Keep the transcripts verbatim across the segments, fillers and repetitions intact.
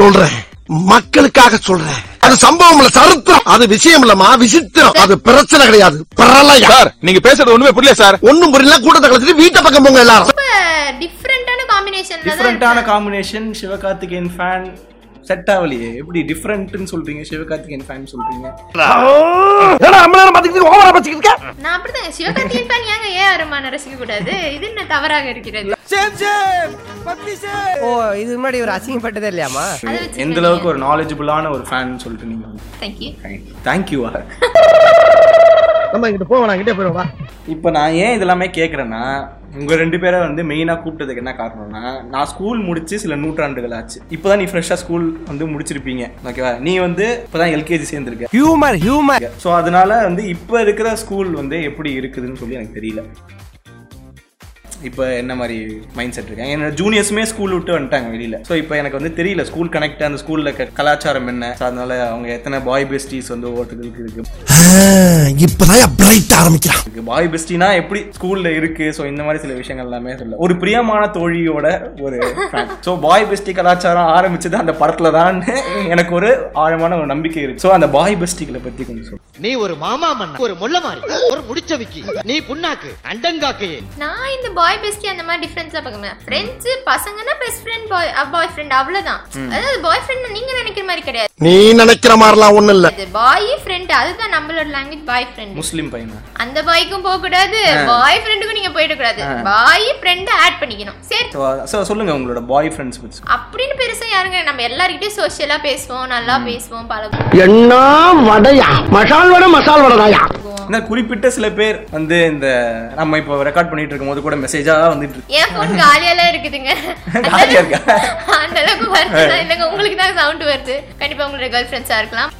சொல்றேன், மக்களுக்காக சொல்றேன். அது சம்பவம் இல்ல, சரித்திரம். அது விஷயம் இல்லமா, விசித்திரம். அது பிரச்சனை கிடையாது, பிரளயம். சார் நீங்க பேசுறது ஒண்ணுமே புரியல சார். ஒண்ணும் புரியல. கூட்டத்தை கலத்திட்டு வீட்டை பக்கம் போங்க எல்லாரும். டிஃபரெண்டான காம்பினேஷன், டிஃபரெண்டான காம்பினேஷன். சிவகார்த்திகேயன் ஃபேன் செட் ஆகலையே. எப்படி டிஃபரெண்ட்னு சொல்றீங்க? சிவகார்த்திகேயன் ஃபேன் சொல்றீங்க. ஏடா நம்மள பாத்துக்கிட்டு ஓவரா பச்சிக்கிட்டு நான் அப்படிதான். சிவகார்த்திகேயன் ஃபேன் ஏங்க ஏ ஆர்மான ரசிக்க கூடாது? இது என்ன தவறாக இருக்கிறது? சேம் சேம் பத்தி சேம். ஓ இது முன்னாடி ஒரு அசிங்கப்பட்டதே இல்லையாமா? எந்த அளவுக்கு ஒரு knowledgeable-ஆன ஒரு ஃபேன் சொல்லிட்டு நீங்க. Thank you. Thank you. நம்ம இங்க போவோம், நான் கிட்டே போறோம் வா. இப்போ நான் ஏன் இதெல்லாம் கேக்குறேன்னா, உங்க ரெண்டு பேரை வந்து மெயினா கூப்பிட்டதுக்கு என்ன காரணம்னா, நான் ஸ்கூல் முடிச்சு சில நூற்றாண்டுகள் ஆச்சு. இப்பதான் நீ ஃப்ரெஷ்ஷா ஸ்கூல் வந்து முடிச்சிருப்பீங்க, ஓகேவா? நீ வந்து இப்பதான் எல்கேஜி சேர்ந்திருக்க. Humour humour. ஸோ அதனால வந்து இப்ப இருக்கிற ஸ்கூல் வந்து எப்படி இருக்குதுன்னு சொல்லி எனக்கு தெரியல. இப்போ என்ன மாதிரி மைண்ட் செட் இருக்கேன்? என்னோட ஜூனியர்ஸுமே ஸ்கூல் விட்டு வந்துட்டாங்க வெளியில. ஸோ இப்போ எனக்கு வந்து தெரியல ஸ்கூல் கனெக்ட், அந்த ஸ்கூல்ல கலாச்சாரம் என்ன, அதனால அவங்க எத்தனை பாய் பெஸ்டீஸ் வந்து ஒவ்வொருத்தருக்கு இருக்கு. இப்பதான் பிரைட் ஆரம்பிக்கிறாங்க. பாய் பெஸ்டினா எப்படி ஸ்கூல்ல இருக்கு? ஸோ இந்த மாதிரி சில விஷயங்கள் எல்லாமே சொல்ல ஒரு பிரியமான தோழியோட ஒரு. ஸோ பாய் பெஸ்டி கலாச்சாரம் ஆரம்பிச்சது அந்த படத்துல தான். எனக்கு ஒரு ஆழமான ஒரு நம்பிக்கை இருக்கு. ஸோ அந்த பாய் பெஸ்டிகளை பத்தி கொஞ்சம் சொல்லுங்க. நீ ஒரு மாமா மன்ன, ஒரு முள்ள மாதிரி, ஒரு முடிச்சவிக்கி, நீ புண்ணாக்கு அண்டங்காக்கையே. நான் இந்த பாய் பெஸ்டி அந்த மாதிரி டிஃபரன்ஸ்லாம் பார்க்கணும். ஃப்ரெண்ட்ஸ் பசங்கன்னா best friend boy boy friend அவ்வளவுதான். அதாவது பாய் ஃப்ரெண்ட் நீங்க நினைக்கிற மாதிரி கிடையாது. நீ நினைக்கிற மாதிரிலாம் ஒண்ணு இல்ல. இது பாய் ஃப்ரெண்ட், அதுதான் நம்மளோட லாங்குவேஜ் பாய் ஃப்ரெண்ட். முஸ்லிம் பையனா அந்த பாய்க்கும் போக கூடாது, பாய் ஃப்ரெண்டுக்கும் நீங்க போயிட கூடாது. பாய் ஃப்ரெண்ட் ஆட் பண்ணிக்கணும். சரி சோ சொல்லுங்க உங்களோட பாய் ஃப்ரெண்ட்ஸ் பத்தி. அப்படினு பெருசா யாருங்க, நம்ம எல்லாரிட்டே சோஷியலா பேசுவோம், நல்லா பேசுவோம், பழகுவோம். என்ன வடையா மசால் வடை, மசால் வடையா? நான் குறிப்பிட்ட சில பேர் வந்து இந்த நம்ம இப்ப ரெக்கார்ட் பண்ணிட்டு இருக்கும்போது கூட மெசேஜா வந்துட்டு இருக்கு. என் ஃபோன் காலியால இருக்குதுங்க. காலியா இருக்கா? அந்த அளவுக்கு வருது இல்லங்க. உங்களுக்கு தான் சவுண்ட் வருது. கண்டிப்பா உங்களுடைய गर्ल फ्रेंड्सா இருக்கலாம்.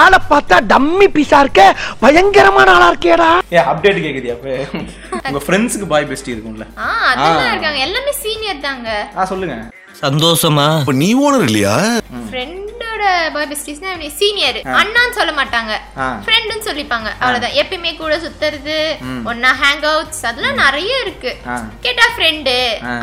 ஆளை பார்த்தா டம்மி பீஸா இருக்கே, பயங்கரமான ஆளா இருக்கேடா. ஏ அப்டேட் கேக்குதியா? உங்க फ्रेंड्सக்கு பாய் பெஸ்டி இருக்கும்ல? ஆ அதெல்லாம் இருக்காங்க, எல்லாமே சீனியர் தாங்க. ஆ சொல்லுங்க. சந்தோஷமா நீ ஓனர் இல்லையா? ஃப்ரெண்டோட பாய் பெஸ்டிஸ்னா நீ சீனியர் அண்ணான்னு சொல்ல மாட்டாங்க, ஃப்ரெண்ட்னு சொல்லிப்பாங்க, அவ்வளவுதான். எப்பயுமே கூட சுத்துறது, ஒண்ணா ஹேங் அவுட்ஸ், அதெல்லாம் நிறைய இருக்கு. கேட்டா ஃப்ரெண்ட்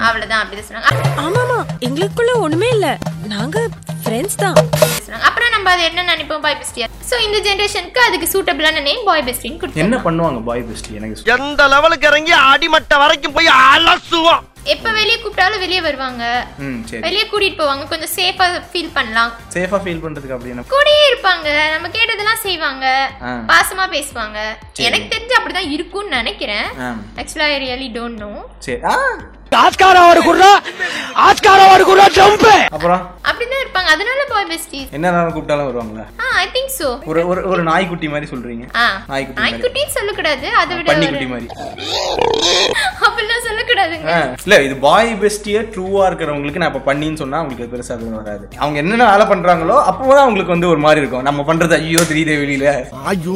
அவ்வளவுதான் அப்படி சொல்றாங்க. ஆமாமா எங்களுக்குள்ள ஒண்ணுமே இல்ல, நாங்க ஃப்ரெண்ட்ஸ் தான் சொல்றாங்க. அப்புறம் நம்ம அது என்ன நினைப்போம் பாய் பெஸ்டியா? சோ இந்த ஜெனரேஷனுக்கு அதுக்கு சூட்டபிளான நேம் பாய் பெஸ்டின்னு கொடுத்து என்ன பண்ணுவாங்க? பாய் பெஸ்டி எனக்கு எந்த லெவலுக்கு இறங்கி அடிமட்ட வரைக்கும் போய் அலசுவோம். எப்ப வெளிய கூப்பிட்டாலும் வெளிய வருவாங்க, வெளிய கூட்டிட்டு போவாங்க. கொஞ்சம் சேஃபா ஃபீல் பண்ணலாம். சேஃபா ஃபீல் பண்றதுக்கு அப்படினா கூடயே இருப்பாங்க, நம்ம கேட்டதெல்லாம் செய்வாங்க, பாசமா பேசுவாங்க. எனக்கு தெரிஞ்சு அப்படிதான் இருக்கும்னு நினைக்கிறேன். ஆக்சுவலா ஐ ரியலி டோன்ட் நோ. சரி ஆஸ்காரா ஒரு குறா, ஆஸ்காரா ஒரு குறா ஜம்ப் அப்புறம் அப்படிதான் இருப்பாங்க. அதனால பாய் பெஸ்டி என்னன்னா கூப்பிட்டாலும் வருவாங்களா? I think so. ஒரு ஒரு நாய் குட்டி மாதிரி சொல்றீங்க? நாய் குட்டி நாய் குட்டி சொல்ல கூடாது, அதை விட பன்னி குட்டி மாதிரி அப்படிலாம் சொல்ல கூடாதுங்க. இல்ல இது பாய் பெஸ்டியா ட்ரூவா இருக்கிறவங்களுக்கு நான் இப்ப பண்ணின்னு சொன்னா அவங்களுக்கு பெருசா எதுவும் வராது. அவங்க என்னென்ன வேலை பண்றாங்களோ அப்போதான் அவங்களுக்கு வந்து ஒரு மாதிரி இருக்கும். நம்ம பண்றது ஐயோ தெரியுதே வெளியில, ஐயோ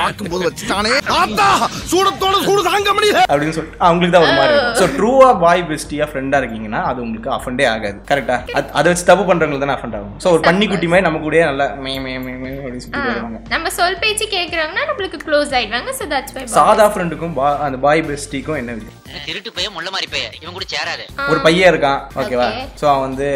பார்க்கும்போது வச்சுட்டானே ஆத்தா சூடத்தோட சூடு தாங்க முடியல அப்படின்னு சொல்லிட்டு அவங்களுக்கு தான் ஒரு மாதிரி இருக்கும். சோ ட்ரூவா பாய் பெஸ்டியா ஃப்ரெண்டா இருக்கீங்கன்னா அது உங்களுக்கு அஃபண்டே ஆகாது, கரெக்டா? அதை வச்சு தப்பு பண்றவங்களுக்கு தானே அஃபண்ட் ஆகும். சோ ஒரு பன்னி குட்டி மாதிரி நம்ம கூட நல்லா மே மே மே மே அப்படின்னு சொல்லிட்டு வருவாங்க. நம்ம சொல் பேச்சு கேக்குறாங்கன்னா நம்மளுக்கு க்ளோஸ் ஆயிடுவாங்க. சோ தட்ஸ் வை சாதா ஃப்ரெண்டுக்கும் அந்த பாய் பெஸ்டிக்கும் என்ன வித்தியாசம்? திருட்டு பைய முள்ள மாதிரி பைய இவன் கூட சேராத ஒரு பைய இருக்கான், ஓகேவா? சோ அவன் வந்து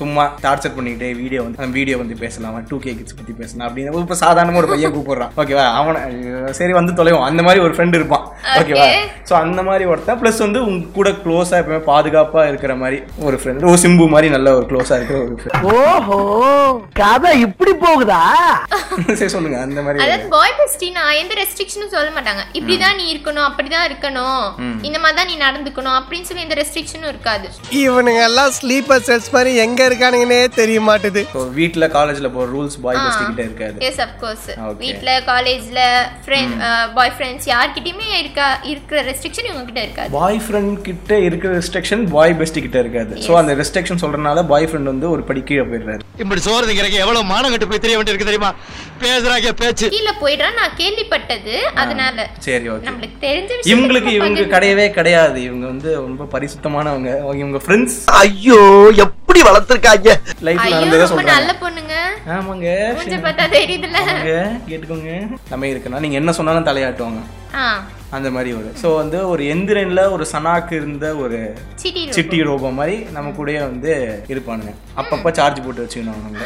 சும்மா டார்ச்சர் பண்ணிட்டே வீடியோ வந்து வீடியோ வந்து பேசலாம், டூ கே கிட்ஸ் பத்தி பேசலாம் அப்படின்னு இப்ப சாதாரணமா ஒரு பைய கூப்பிடுறான், ஓகேவா? அவன் சரி வந்து தொலைவான். அந்த மாதிரி ஒரு ஃப்ரெண்ட் இருப்பான், ஓகேவா? சோ அந்த மாதிரி ஒருத்தன் பிளஸ் வந்து உங்க கூட க்ளோஸ் எப்பவுமே பாதுகாப்பா இருக்கிற மாதிரி ஒரு ஃப்ரெண்ட், ஒரு சிம்பு மாதிரி நல்ல ஒரு க்ளோஸா இருக்கிற ஒரு ஃப்ரெண்ட். ஓஹோ கதை இப்படி போகுதா? சரி சொல்லுங்க. அந்த மாதிரி அதாவது பாய் பெஸ்டினா எந்த ரெஸ்ட்ரிக்ஷனும் சொல்ல மாட்டாங்க. இப்படிதான் நீ இருக்கணும், அப்படிதான் இருக்கணும், இந்த மாதிரி தான் நீ நடந்துக்கணும் அப்படின்னு சொல்லி எந்த ரெஸ்ட்ரிக்ஷனும் இருக்காது. இவனுங்க எல்லாம் ஸ்லீப்பர் செல்ஸ் மாதிரி எங்க இருக்கானுங்கனே தெரிய மாட்டுது. சோ வீட்ல காலேஜ்ல போற ரூல்ஸ் பாய் பெஸ்டி கிட்ட இருக்காது. Yes of course. வீட்ல காலேஜ்ல ஃப்ரெண்ட் பாய் ஃப்ரெண்ட்ஸ் யார்கிட்டயுமே இருக்கா இருக்கிற ரெஸ்ட்ரிக்ஷன் இவங்க கிட்ட இருக்காது. பாய் ஃப்ரெண்ட் கிட்ட இருக்க ரெஸ்ட்ரிக்ஷன் பாய் பெஸ்டி கிட்ட இருக்காது. சோ அந்த ரெஸ்ட்ரிக்ஷன் சொல்றனால பாய் ஃப்ரெண்ட் வந்து ஒரு படி கீழ போயிடுறாரு. இப்படி சோறு திங்கறதுக்கு எவ்வளவு மானம் கெட்டு போய் தெரிய வேண்டியிருக்கு தெரியுமா? பேசுறாங்க பேச்சு கீழ போயிடுறா. நான் கேள்விப்பட்டது அதனால. சரி ஓகே. நமக்கு தெரிஞ்ச விஷயம். இவங்களுக்கு இவங்க கிடையவே கிடையாது. இவங்க வந்து ரொம்ப பரிசுத்தமானவங்க. இவங்க ஃப்ரெண்ட்ஸ் ஐயோ எப்படி வளர்த்திருக்காங்க. லைஃப்ல நடந்தத சொல்றாங்க. நல்ல பொண்ணுங்க. ஆமாங்க. கொஞ்சம் பார்த்தா தெரியுதுல. கேட்டுக்கோங்க. நம்ம இருக்கனா நீங்க என்ன சொன்னாலும் தலையாட்டுவாங்க. அந்த மாதிரி ஒரு ஸோ வந்து ஒரு எந்திரனில் ஒரு சனாக்கு இருந்த ஒரு சிட்டி ரோபோ மாதிரி நம்ம கூடயே வந்து இருப்பானுங்க. அப்பப்போ சார்ஜ் போட்டு வச்சுக்கணும்.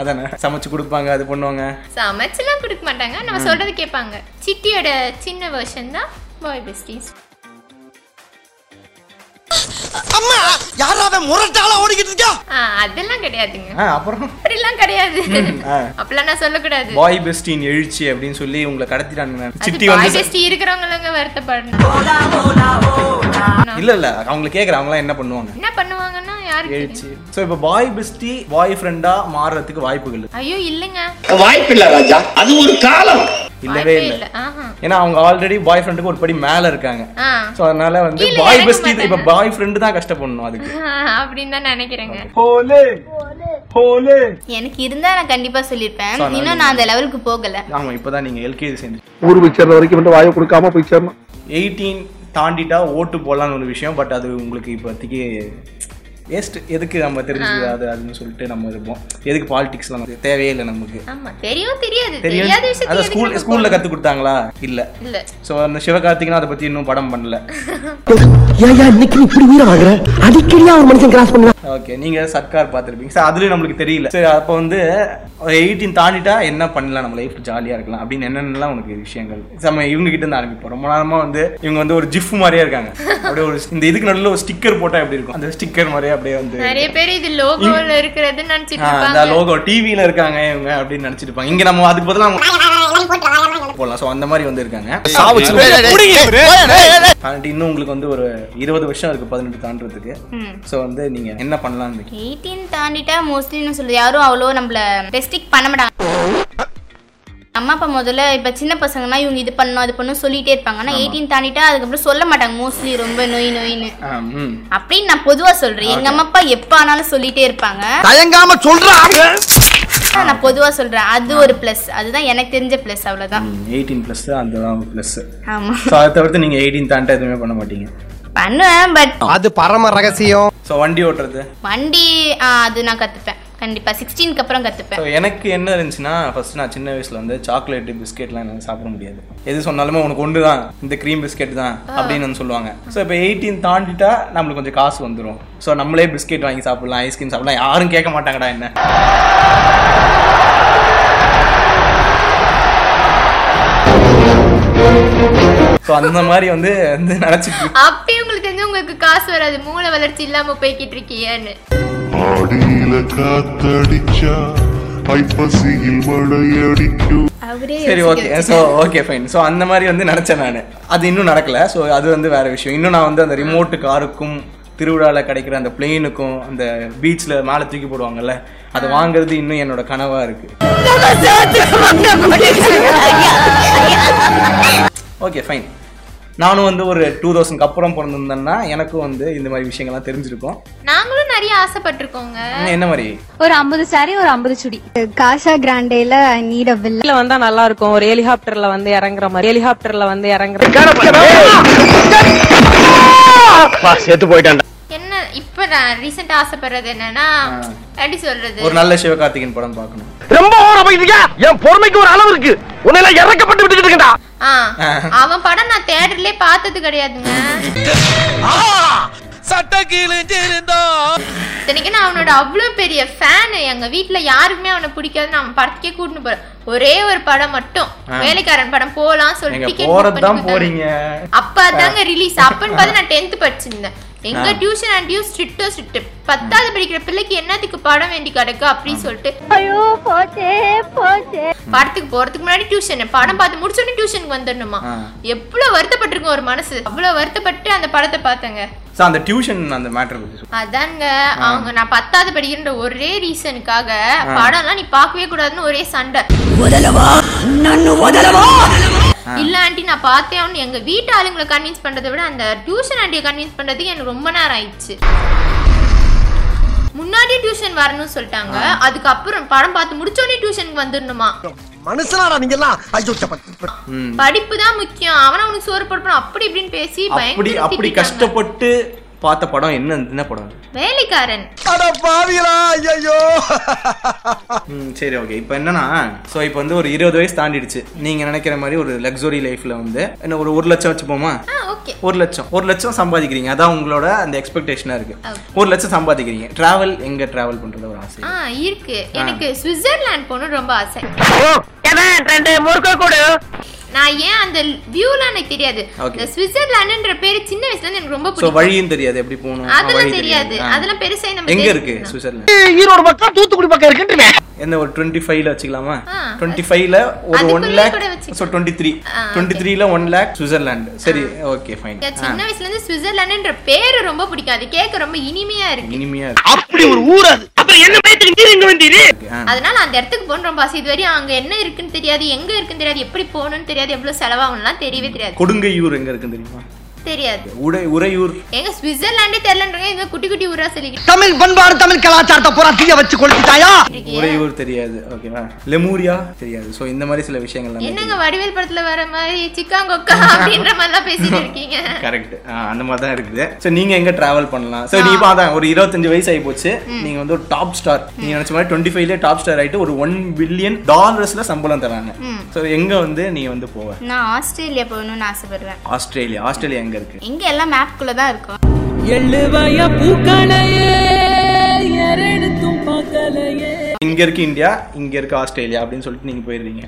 அதானே சமைச்சு கொடுப்பாங்க, அது பண்ணுவாங்க. சமைச்சுலாம் கொடுக்க மாட்டாங்க, நம்ம சொல்றது கேட்பாங்க. சிட்டியோட சின்ன வெர்ஷன் தான் பாய் பெஸ்டீஸ். அம்மா யாராவே முரட்டால ஓடிக்கிட்டு இருக்கா? அதெல்லாம் கிடையாதுங்க. அப்புறம் அப்படிலாம் கிடையாது, அப்பலாம் நான் சொல்ல கூடாது. பாய் பெஸ்டின் எழுச்சி அப்படினு சொல்லி உங்களை கடத்திட்டாங்க. சிட்டி வந்து பாய் பெஸ்டி இருக்குறவங்கலங்க வருத்தப்படுறாங்க. இல்ல இல்ல அவங்க கேக்குறாங்கலாம் என்ன பண்ணுவாங்க? என்ன பண்ணுவாங்கன்னா யாருக்கு எழுச்சி? சோ இப்ப பாய் பெஸ்டி பாய் ஃப்ரெண்டா மாறறதுக்கு வாய்ப்புகள் இருக்கு. ஐயோ இல்லங்க, வாய்ப்பு இல்ல ராஜா, அது ஒரு காலம் இல்லவே இல்ல. ஏன்னா அவங்க ஆல்ரெடி பாய் ஃப்ரெண்டுக்கு ஒரு படி மேல இருக்காங்க. சோ அதனால வந்து பாய் பெஸ்டி இப்ப பாய் ஃப்ரெண்ட் தான் கஷ்டப்படணும் அதுக்கு அப்படின்னு தான் நினைக்கிறேங்க. ஹோலே ஹோலே எனக்கு இருந்தா நான் கண்டிப்பா சொல்லிருப்பேன். இன்னும் நான் அந்த லெவலுக்கு போகல. ஆமா இப்பதான் நீங்க எல்கேஜி சேர்ந்து ஊர் விச்சற வரைக்கும் மட்டும் வாயை கொடுக்காம போய் சேரணும். பதினெட்டு தாண்டிட்டா ஓட்டு போடலாம்னு ஒரு விஷயம். பட் அது உங்களுக்கு இப்போதைக்கு வேஸ்ட். எதுக்கு நம்ம தெரிஞ்சுக்காது அதுன்னு சொல்லிட்டு நம்ம இருப்போம். எதுக்கு பாலிடிக்ஸ்லாம் தேவையே இல்லை நமக்கு. ஆமா தெரியும், தெரியாது, தெரியாத விஷயம். அத ஸ்கூல் ஸ்கூல்ல கத்து கொடுத்தாங்களா? இல்ல இல்ல. சோ அந்த சிவகார்த்திகேயன் அத பத்தி இன்னும் படம் பண்ணல. ஏயா இன்னைக்கு இப்படி வீரா ஆகுற அடிக்கடியா ஒரு மனுஷன் கிராஸ் பண்ணுவாங்க. ஓகே நீங்க சர்க்கார் பாத்துறீங்க. சோ அதுல நமக்கு தெரியல. சரி அப்ப வந்து பதினெட்டு தாண்டிட்டா என்ன பண்ணலாம், நம்ம லைஃப் ஜாலியா இருக்கலாம் அப்படின்னு என்னென்னலாம் உனக்கு விஷயங்கள் நம்ம இவங்க கிட்ட இருந்து ஆரம்பிப்போம். ரொம்ப நேரமா வந்து இவங்க வந்து ஒரு ஜிஃப் மாதிரியே இருக்காங்க. அப்படியே ஒரு இந்த இதுக்கு நடுவுல ஒரு ஸ்டிக்கர் போட்டா எப்படி இருக்கும் அந்த ஸ்டிக்கர் மாதிரியே என்ன பண்ணலாம்? அம்மா அப்பா முதல்ல இப்ப சின்ன பசங்கன்னா இவங்க இது பண்ணணும் அது பண்ணணும் சொல்லிட்டே இருப்பாங்க. ஆனா எயிட்டீன் தாண்டிட்டா அதுக்கப்புறம் சொல்ல மாட்டாங்க மோஸ்ட்லி. ரொம்ப நோய் நோயின்னு அப்படின்னு நான் பொதுவா சொல்றேன். எங்க அம்மா அப்பா எப்ப ஆனாலும் சொல்லிட்டே இருப்பாங்க, தயங்காம சொல்றாங்க. நான் பொதுவா சொல்றேன். அது ஒரு பிளஸ், அதுதான் எனக்கு தெரிஞ்ச பிளஸ். அவ்வளவுதான் எயிட்டீன் பிளஸ் அதுதான் பிளஸ். ஆமா அதை தவிர்த்து நீங்க எயிட்டீன் தாண்டா எதுவுமே பண்ண மாட்டீங்க. பண்ணுவேன் பட் அது பரம ரகசியம். சோ வண்டி ஓட்டுறது வண்டி அது நான் கத்துப்பேன் கண்டிப்பா. பதினேழுக்கு அப்புறம் கத்துப்பேன். சோ எனக்கு என்ன இருந்துச்சுன்னா ஃபர்ஸ்ட் நான் சின்ன வயசுல வந்து சாக்லேட் பிஸ்கெட்லாம் என்னால சாப்பிட முடியாது. எது சொன்னாலுமே உனக்கு ஒன்று தான் இந்த க்ரீம் பிஸ்கெட் தான் அப்படின்னு சொல்லுவாங்க. ஸோ இப்போ எயிட்டீன் தாண்டிட்டா நம்மளுக்கு கொஞ்சம் காசு வந்துடும். ஸோ நம்மளே பிஸ்கெட் வாங்கி சாப்பிடலாம், ஐஸ்கிரீம் சாப்பிடலாம், யாரும் கேட்க மாட்டாங்கடா என்ன. ஸோ அந்த மாதிரி வந்து நினைச்சிட்டு அப்படி உங்களுக்கு வந்து உங்களுக்கு காசு வராது, மூளை வளர்ச்சி இல்லாம போய்கிட்டு இருக்கீங்கன்னு. சரி okay so okay fine. So அந்த மாதிரி வந்து நினச்சேன் நான். அது இன்னும் நடக்கலை. ஸோ அது வந்து வேற விஷயம். இன்னும் நான் வந்து அந்த ரிமோட்டு காருக்கும் திருவிழாவில் கிடைக்கிற அந்த பிளெயினுக்கும் அந்த பீச்சில் மேலே தூக்கி போடுவாங்கல்ல அதை வாங்குறது இன்னும் என்னோட கனவாக இருக்குது. Okay fine. நானும் வந்து ஒரு டூ தௌசண்ட்க்கு அப்புறம் பிறந்திருந்தேன்னா எனக்கும் வந்து இந்த மாதிரி விஷயங்கள்லாம் தெரிஞ்சிருக்கும். நாங்களும் நிறைய ஆசைப்பட்டிருக்கோங்க. என்ன மாதிரி? ஒரு ஐம்பது சாரி ஒரு ஐம்பது சுடி காசா கிராண்டேல நீட வில்ல வந்தா நல்லா இருக்கும். ஒரு ஹெலிகாப்டர்ல வந்து இறங்குற மாதிரி ஹெலிகாப்டர்ல வந்து இறங்குற சேர்த்து போயிட்டான். என்ன இப்ப நான் ரீசெண்டா ஆசைப்படுறது என்னன்னா எப்படி சொல்றது, ஒரு நல்ல சிவகார்த்திகேயன் படம் பார்க்கணும். ரொம்ப ஓவரா போயிட்டீங்க, என் பொறுமைக்கு ஒரு அளவு இருக்கு. உன்னையில இறக்கப்பட்டு விட்டுட்டு இருக்கடா. அவன் படம் நான் தியேட்டர்லயே பார்த்தது கிடையாதுங்க. இத்தனைக்குன்னு அவனோட அவ்வளவு பெரிய ஃபேன். எங்க வீட்டுல யாருக்குமே அவனை பிடிக்காதுன்னு அவன் படத்துக்கே கூட்டிட்டு போறேன். ஒரே ஒரு படம் மட்டும் வேலைக்காரன் படம் போலாம் சொல்லிட்டு அப்பாதாங்க ரிலீஸ். அப்பன்னு பார்த்து நான் டென்த் படிச்சிருந்தேன். எங்க டியூஷன் அண்ட் டியூ ஸ்ட்ரிக்டோ ஸ்ட்ரிக்ட். பத்தாவது படிக்கிற பிள்ளைக்கு என்னத்துக்கு படம் வேண்டி கிடக்கு அப்படின்னு சொல்லிட்டு படத்துக்கு போறதுக்கு முன்னாடி டியூஷன் படம் பார்த்து முடிச்சோடனே டியூஷனுக்கு வந்துடணுமா. எவ்வளவு வருத்தப்பட்டிருக்கும் ஒரு மனசு. அவ்வளவு வருத்தப்பட்டு அந்த படத்தை பார்த்தங்க. அந்த டியூஷன் அந்த மேட்டர் அதாங்க அவங்க நான் பத்தாவது படிக்கிற ஒரே ரீசனுக்காக படம் எல்லாம் நீ பார்க்கவே கூடாதுன்னு ஒரே சண்டை. இல்ல ஆண்டி நான் பார்த்தேன். எங்க வீட்டு ஆளுங்களை கன்வின்ஸ் பண்றதை விட அந்த டியூஷன் ஆண்டியை கன்வின்ஸ் பண்றதுக்கு எனக்கு ரொம்ப நேரம் ஆயிடுச்சு. முன்னாடி டியூஷன் வரணும்னு சொல்லிட்டாங்க. அதுக்கப்புறம் படம் பார்த்து முடிச்சோடனே டியூஷனுக்கு வந்துடணுமா. படிப்பு தான் முக்கியம், அவன் அவனுக்கு சோறு போடுறான் அப்படி இப்படின்னு பேசி பயங்கர கஷ்டப்பட்டு பார்த்த படம் என்ன என்ன படம்? வேலைக்காரன். அட பாவிகளா, ஐயோ. ம் சரி ஓகே. இப்போ என்னன்னா ஸோ இப்போ வந்து ஒரு இருபது வயசு தாண்டிடுச்சு. நீங்கள் நினைக்கிற மாதிரி ஒரு லக்ஸரி லைஃப்ல வந்து என்ன ஒரு ஒரு லட்சம் வச்சுப்போமா? ஓகே. ஒரு லட்சம் ஒரு லட்சம் சம்பாதிக்கிறீங்க. அதான் உங்களோட அந்த எக்ஸ்பெக்டேஷனாக இருக்கு. ஒரு லட்சம் சம்பாதிக்கிறீங்க. டிராவல் எங்கே டிராவல் பண்ணுறது ஒரு ஆசை இருக்கு. எனக்கு சுவிட்சர்லாந்து போகணும்னு ரொம்ப ஆசை. நான் ஏன் அந்த வியூலாம் எனக்கு தெரியாது. இந்த சுவிட்சர்லாந்துன்ற பேரு சின்ன வயசுல எனக்கு ரொம்ப பிடிக்கும். சோ வழியும் தெரியாது, எப்படி போணும் அதெல்லாம் தெரியாது. அதெல்லாம் பெருசா நம்ம எங்க இருக்கு சுவிட்சர்லாந்து? ஈரோடு பக்கம் தூத்துக்குடி பக்கம் இருக்குன்றே. என்ன ஒரு இருபத்தி ஐந்து ல வச்சுக்கலாமா? இருபத்தி ஐந்து ல ஒரு ஒரு லட்சம். சோ இருபத்தி மூன்று இருபத்தி மூன்று ல ஒரு லட்சம் சுவிட்சர்லாந்து. சரி ஓகே ஃபைன். சின்ன வயசுல இருந்து சுவிட்சர்லாந்துன்ற பேரு ரொம்ப பிடிக்கும். அது கேக்க ரொம்ப இனிமையா இருக்கு. இனிமையா இருக்கு. அப்படி ஒரு ஊர் அது. அப்புறம் என்ன பயத்துக்கு நீங்க இங்க வந்தீங்க? அதனால அந்த இடத்துக்கு போறோம் ரொம்ப ஆசை. இதுவரை அங்க என்ன இருக்குன்னு தெரியாது, எங்க இருக்குன்னு தெரியாது, எப்படி போணும்னு தெரியாது, எவ்வளவு செலவாகும்லாம் தெரியவே தெரியாது. கொடுங்கையூர் எங்க இருக்குன்னு தெரியுமா? தெரியாது. உடை உறையூர் எங்க? சுவிட்சர்லாந்தே தெரியலன்றங்க. இங்க குட்டி குட்டி ஊரா சொல்லிக்கி தமிழ் பண்பாடு தமிழ் கலாச்சாரத்தை பூரா தீய வச்சு கொளுத்திட்டாயா? உறையூர் தெரியாது. ஓகேவா? லெமூரியா தெரியாது. சோ இந்த மாதிரி சில விஷயங்கள்லாம் என்னங்க வடிவேல் படத்துல வர மாதிரி சிக்காங்கோக்கா அப்படின்ற மாதிரி தான் பேசிட்டு இருக்கீங்க. கரெக்ட். அந்த மாதிரி தான் இருக்குது. சோ நீங்க எங்க டிராவல் பண்ணலாம்? சோ நீங்க அதான் ஒரு இருபத்தி ஐந்து வயசு ஆயி போச்சு. நீங்க வந்து ஒரு டாப் ஸ்டார். நீங்க நினைச்ச மாதிரி இருபத்தி ஐந்து ல டாப் ஸ்டார் ஆயிட்டு ஒரு ஒரு பில்லியன் டாலர்ஸ்ல சம்பளம் தராங்க. சோ எங்க வந்து நீங்க வந்து போவ? நான் ஆஸ்திரேலியா போகணும்னு ஆசைப்படுறேன். ஆஸ்திரேலியா ஆஸ்திரேலியா இங்க எல்லாம் மேப் குள்ள தான் இருக்கும். எள்ளுவய பூக்களையே எரேடுதும் பார்க்களையே. இங்க இருக்கு இந்தியா, இங்க இருக்கு ஆஸ்திரேலியா அப்படினு சொல்லிட்டு நீங்க போயிடுவீங்க.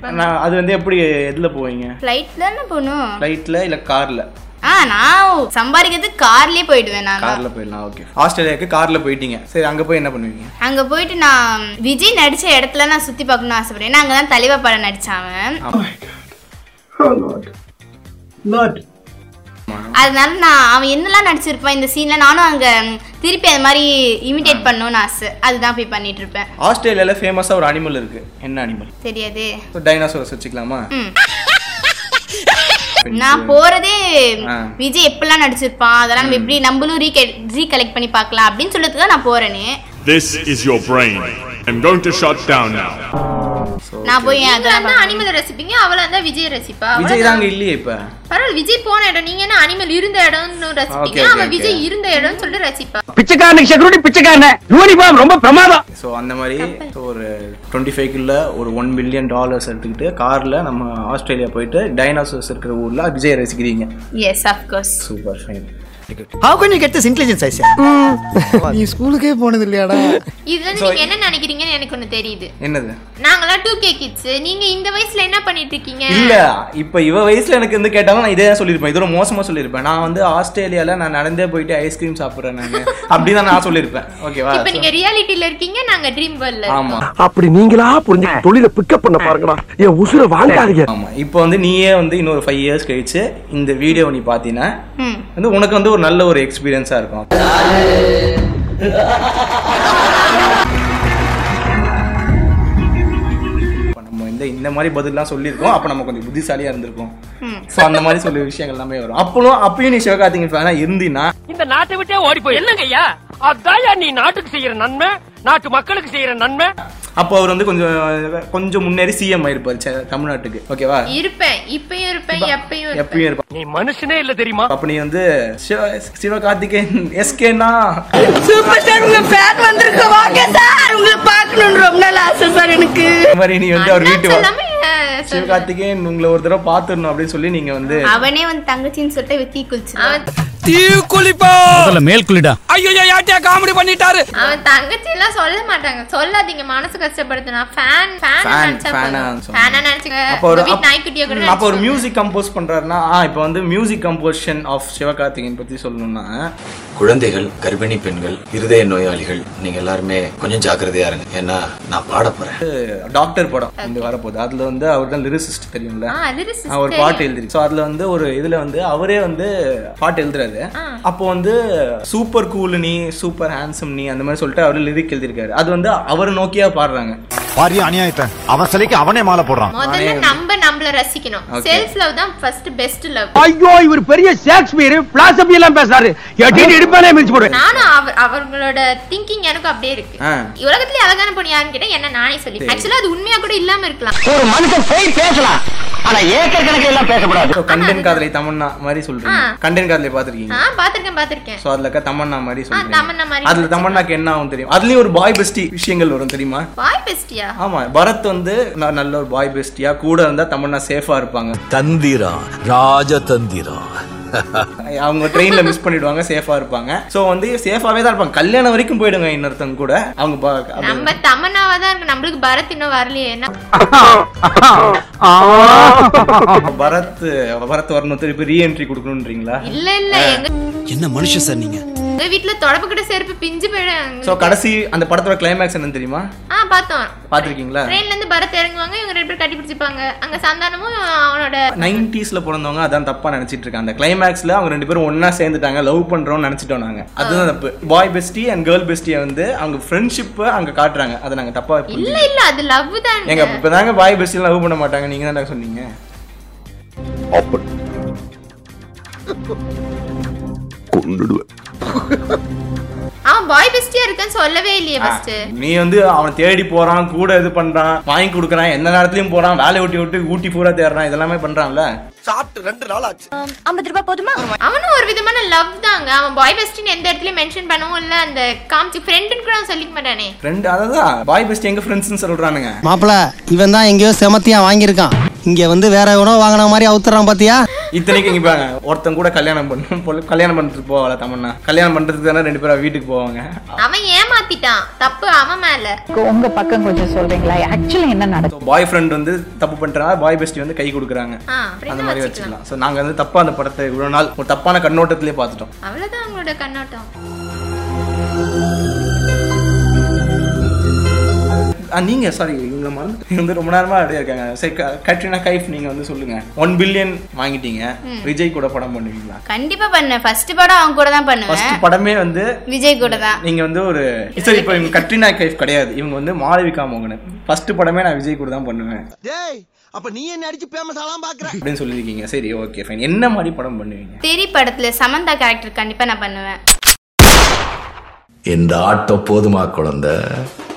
அது வந்து எப்படி எதுல போவீங்க? ஃளைட்ல தான போணும். ஃளைட்ல இல்ல கார்ல? ஆ நான் சம்பாரிக்கிறதுக்கு கார்லயே போய்டுவேன். நான் கார்ல போய்லாம். ஓகே. ஆஸ்திரேலியாக்கு கார்ல போய்ட்டீங்க. சரி அங்க போய் என்ன பண்ணுவீங்க? அங்க போய்ட்டு நான் விஜய் நடிச்ச இடத்துல நான் சுத்தி பார்க்கணும்னு ஆசைப்படுறேன். நான் அங்க தான் தலைவா படம் நடிச்சாவன். Oh Lord. Lord. அதனால நான் அவன் என்னெல்லாம் நடிச்சிருப்பான் இந்த சீன்ல, நானும் அங்க திருப்பி அது மாதிரி இமிடேட் பண்ணணும்னு ஆசை. அதுதான் போய் பண்ணிட்டு இருப்பேன். ஆஸ்திரேலியால ஃபேமஸா ஒரு அனிமல் இருக்கு. என்ன அனிமல் தெரியாது. டைனோசரஸ் வச்சுக்கலாமா? நான் போறதே விஜய் எப்பெல்லாம் நடிச்சிருப்பான் அதெல்லாம் நம்ம எப்படி நம்மளும் ரீகலெக்ட் பண்ணி பார்க்கலாம் அப்படின்னு சொல்லிட்டு தான் நான் போறேனே. This is your brain. I'm going to shut down now. நான் போய் அதான அனிமல் ரெசிபிங்க. அவள அந்த விஜய் ரெசிபா? விஜய் தான் இல்லையே இப்ப. பரவாயில்லை. விஜய் போன இடம் நீங்க என்ன அனிமல் இருந்த இடம்னு ரெசிபிங்க. அவ விஜய் இருந்த இடம்னு சொல்லிட்டு ரெசிபா. பிச்சைக்காரன் செக்யூரிட்டி பிச்சைக்காரன் யூனிஃபார்ம் ரொம்ப பிரமாதம். சோ அந்த மாதிரி ஒரு இருபத்தி ஐந்து கிலோ ஒரு ஒரு பில்லியன் டாலர்ஸ் எடுத்துக்கிட்டு கார்ல நம்ம ஆஸ்திரேலியா போயிட்டு டைனோசர்ஸ் இருக்கிற ஊர்ல விஜய் ரசிக்கிறீங்க. Yes of course. Super fine. How can you get this intelligence, I say? நீ ஸ்கூலுக்கே போனது இல்லையாடா? இதுல நீங்க என்ன நினைக்கிறீங்கன்னு எனக்கு ஒன்னு தெரியுது. என்னது? நாங்களா டூ கே kids. நீங்க இந்த வயசுல என்ன பண்ணிட்டு இருக்கீங்க? இல்ல இப்போ இவ வயசுல எனக்கு வந்து கேட்டாலும் நான் இதையே சொல்லிருப்பேன். இதோ மோசமா சொல்லிருப்பேன். நான் வந்து ஆஸ்திரேலியால நான் நடந்தே போயிட்டு ஐஸ்கிரீம் சாப்பிடுறேன் நான் அப்படி தான் நான் சொல்லிருப்பேன். ஓகேவா? இப்போ நீங்க ரியாலிட்டில இருக்கீங்க, நாங்க ட்ரீம் வேர்ல்ட்ல இருக்கோம். ஆமா. அப்படி நீங்களா புரிஞ்சு தொழில பிக் அப் பண்ண பாருங்கடா. ஏன் உசுர வாங்காதீங்க. ஆமா. இப்போ வந்து நீயே வந்து இன்னொரு ஐந்து இயர்ஸ் கழிச்சு இந்த வீடியோ நீ பாத்தினா வந்து உனக்கு வந்து ஒரு நல்ல ஒரு எக்ஸ்பீரியன்ஸா இருக்கும். நம்ம இந்த இந்த மாதிரி பதிலெல்லாம் சொல்லியிருக்கோம். அப்போ நம்ம கொஞ்சம் புத்திசாலியா இருந்திருக்கோம். சோ அந்த மாதிரி சொல்ல விஷயங்கள் எல்லாமே வரும். அப்பளும் அப்பயும் நீ சிவகார்த்திகை ஃபேனா இருந்தீனா இந்த நாட்டை விட்டே ஓடி போய் என்னங்கய்யா அதாயா நீ நாட்டுக்கு செய்யற நன்மை, நாட்டு மக்களுக்கு செய்யற நன்மை. அப்போ அவர் வந்து கொஞ்சம் கொஞ்சம் முன்னேறி சிஎம் ஆயிருப்பாரு தமிழ்நாட்டுக்கு. ஓகேவா? இருப்பேன். இப்பயும் இருப்பேன், எப்பயும் எப்பயும் இருப்பேன். நீ மனுஷனே இல்ல தெரியுமா? அப்ப நீ வந்து சிவகார்த்திகேயன் எஸ்கேனா சூப்பர் ஸ்டார். உங்க ஃபேன் வந்திருக்கு. வாங்க சார், உங்களை பார்க்கணும் ரொம்ப நாள் ஆசை சார் எனக்கு. மாதிரி நீ வந்து அவர் வீட்டு வா சிவகார்த்திகேயன் உங்களை ஒரு தடவை பாத்துறணும் அப்படின்னு சொல்லி நீங்க வந்து அவனே வந்து தங்கச்சின்னு சொல்லிட்டு தீ குளிச்சு தீ குளிப்பா சொல்ல மேல் குளிடா. ஐயோ யாட்டியா காமெடி பண்ணிட்டாரு. அவன் தங்கச்சி எல்லாம் சொல்ல மாட்டாங்க. சொல்லாதீங்க, மனசு கஷ்டப்படுத்துனா. ஃபேன் ஃபேன் ஃபேன் நினைச்சீங்க. அப்ப ஒரு மியூசிக் கம்போஸ் பண்றாருன்னா இப்போ வந்து மியூசிக் கம்போசிஷன் ஆஃப் சிவகார்த்திகேயன் பத்தி சொல்லணும்னா குழந்தைகள், கர்ப்பிணி பெண்கள், இருதய நோயாளிகள் நீங்க எல்லாருமே கொஞ்சம் ஜாக்கிரதையா இருங்க. ஏன்னா நான் பாட போறேன் டாக்டர் படம் இந்த வரப்போது. அதுல வந்து அவர் தான் லிரிசிஸ்ட் தெரியும்ல, அவர் பாட்டு எழுதி. சோ அதுல வந்து ஒரு இதுல வந்து அவரே வந்து பாட்டு எழுதுறாரு. அப்போ வந்து சூப்பர் கூல் நீ, சூப்பர் ஹேண்ட்ஸம் நீ அந்த மாதிரி சொல்லிட்டு அவரு லிரிக் எழுதிருக்காரு. அது வந்து அவரை நோக்கியா பாடுறாங்க. பாரிய அநியாயத்தை அவன் சிலைக்கு அவனே மாலை போடுறான். முதல்ல நம்ம நம்மள ரசிக்கணும். செல்ஃப் லவ் தான் ஃபர்ஸ்ட் பெஸ்ட் லவ். ஐயோ இவர் பெரிய ஷேக்ஸ்பியர் பிலாசபி எல்லாம் பேசுறாரு. எடிட் எடுப்பானே மிஞ்சி போடு. நானா அவங்களோட திங்கிங் எனக்கு அப்படியே இருக்கு. உலகத்துல அழகான பொண்ணு யாருன்னு கேட்டா என்ன நானே சொல்லி. ஆக்சுவலா அது உண்மையா கூட இல்லாம இருக்கலாம். ஒரு மனுஷன் போய் பேசலாம். ஆனா ஏக்கர் கணக்கில எல்லாம் பேச கூடாது. கண்டென்ட் காதலை தமன்னா மாதிரி சொல்றீங்க. கண்டென்ட் காதலை பாத்துக்கிங்க. ஆ பாத்துர்க்கேன் பாத்துர்க்கேன். சோ அதுலக்க தமன்னா மாதிரி சொல்றீங்க. ஆ தமன்னா மாதிரி. அதுல தமன்னாக்கு என்ன ஆகும் தெரியும். அதுல ஒரு பாய் பெஸ்டி விஷயங்கள் வரும் தெரியுமா? பாய் பெஸ்டியா? ஆமா, பரத் வந்து நல்ல ஒரு பாய் பெஸ்டியா கூட இருந்தா தமன்னா சேஃபா இருப்பாங்க. தந்திரா ராஜதந்திரா. அவங்க ட்ரெயின்ல மிஸ் பண்ணிடுவாங்க, சேஃபா இருப்பாங்க. சோ வந்து சேஃபாவே தான் இருப்பாங்க. கல்யாணம் வரைக்கும் போயிடுங்க இன்னொருத்தங்க கூட. அவங்க நம்ம தமன்னாவா தான் இருக்கு. நமக்கு பரத் இன்னும் வரலையே. பரத் பரத் வரணும் திருப்பி ரீஎன்ட்ரி கொடுக்கணும்ன்றீங்களா? இல்ல இல்ல என்ன மனுஷன் சார் நீங்க. இந்த வீட்ல தொடப்பு கூட சேர்ப்பு பிஞ்சு போயிடுங்க. சோ கடைசி அந்த படத்தோட கிளைமாக்ஸ் என்ன தெரியுமா? ஆ பார்த்தோம். பாத்துக்கிங்களா? ட்ரெயின்ல இருந்து பரத் இறங்குவாங்க, இவங்க ரெண்டு பேர் கட்டி பிடிச்சிப்பாங்க. அங்க சந்தானமும் அவனோட நைன்டிஸ்ல பிறந்தவங்க அதான் தப்பா நினைச்சிட்டு இருக்காங்க. அந்த கிளைமாக்ஸ்ல அவங்க ரெண்டு பேரும் ஒண்ணா சேர்ந்துட்டாங்க, லவ் பண்றோம்னு நினைச்சிட்டோம் நாங்க. அதுதான் தப்பு. Boy bestie and girl bestie வந்து அவங்க ஃப்ரெண்ட்ஷிப் அங்க காட்டுறாங்க. அத நாங்க தப்பா இல்ல இல்ல அது லவ் தான். எங்க இப்பதாங்க பாய் பெஸ்டி லவ் பண்ண மாட்டாங்க நீங்க தான சொன்னீங்க. அப்ப கொன்னுடுவேன். அவன் பாய் பெஸ்டியா இருக்கான்னு சொல்லவே இல்லையே. ஃபர்ஸ்ட் நீ வந்து அவன் தேடி போறான், கூட இது பண்றான், வாங்கி கொடுக்கறான், எந்த நேரத்திலயும் போறான், வேலை ஊட்டி விட்டு ஊட்டி பூரா தேடுறான், இதெல்லாமே பண்றான்ல. சாப்பிட்டு ரெண்டு நாள் ஆச்சு. ஐம்பது ரூபாய் போதுமா? அவனும் ஒரு விதமான லவ் தாங்க. அவன் பாய் பெஸ்டின்னு எந்த இடத்துலயும் மென்ஷன் பண்ணவும் இல்ல. அந்த காமிச்சு ஃப்ரெண்ட்னு கூட சொல்லிக்க மாட்டானே. ஃப்ரெண்ட் அததான் பாய் பெஸ்டி எங்க ஃப்ரெண்ட்ஸ்னு சொல்றானுங்க. மாப்ள இவன் தான் எங்கயோ செமத்தியா வாங்கியிருக்கான், இங்க வந்து வேற எவனோ வாங்கின மாதிரி அவுத்துறான் பாத்தியா. இத்தனைக்கு இங்க பாருங்க, ஒருத்தன் கூட கல்யாணம் பண்ணும் கல்யாணம் பண்றதுக்கு போவாள தமன்னா. கல்யாணம் பண்றதுக்கு தானே ரெண்டு பேரும் வீட்டுக்கு போவாங்க. அவன் ஏமாத்திட்டான், தப்பு அவன் மேல. உங்க பக்கம் கொஞ்சம் சொல்றீங்களா ஆக்சுவலி என்ன நடக்குது? பாய் ஃப்ரெண்ட் வந்து தப்பு பண்றாங்க, பாய் பெஸ்டி வந்து கை கொடுக்குறாங்க, அந்த மாதிரி வச்சுக்கலாம். சோ நாங்க வந்து தப்பா அந்த படத்தை இவ்வளவு நாள் ஒரு தப்பான கண்ணோட்டத்திலே பாத்துட்டோம். அவ்வளவுதான் அவங்களோட கண்ணோட்டம். நீங்க சாரி இவங்க மறந்து வந்து ரொம்ப நேரமா அப்படியே இருக்காங்க. சரி கட்ரினா கைஃப் நீங்க வந்து சொல்லுங்க. ஒன் பில்லியன் வாங்கிட்டீங்க, விஜய் கூட படம் பண்ணுவீங்களா? கண்டிப்பா பண்ணுவேன். ஃபர்ஸ்ட் படம் அவங்க கூட தான் பண்ணுவேன். ஃபர்ஸ்ட் படமே வந்து விஜய் கூட தான். நீங்க வந்து ஒரு சரி இப்போ இவங்க கட்ரினா கைஃப் கிடையாது, இவங்க வந்து மாளவிகா மோகனன். ஃபர்ஸ்ட் படமே நான் விஜய் கூட தான் பண்ணுவேன். டேய் அப்ப நீ என்ன அடிச்சு ஃபேமஸ் ஆலாம் பாக்குற அப்படினு சொல்லிருக்கீங்க. சரி ஓகே ஃபைன். என்ன மாதிரி படம் பண்ணுவீங்க? தெரி படத்துல சமந்தா கரெக்டர் கண்டிப்பா நான் பண்ணுவேன். இந்த ஆட்டோ போதுமா குழந்தை.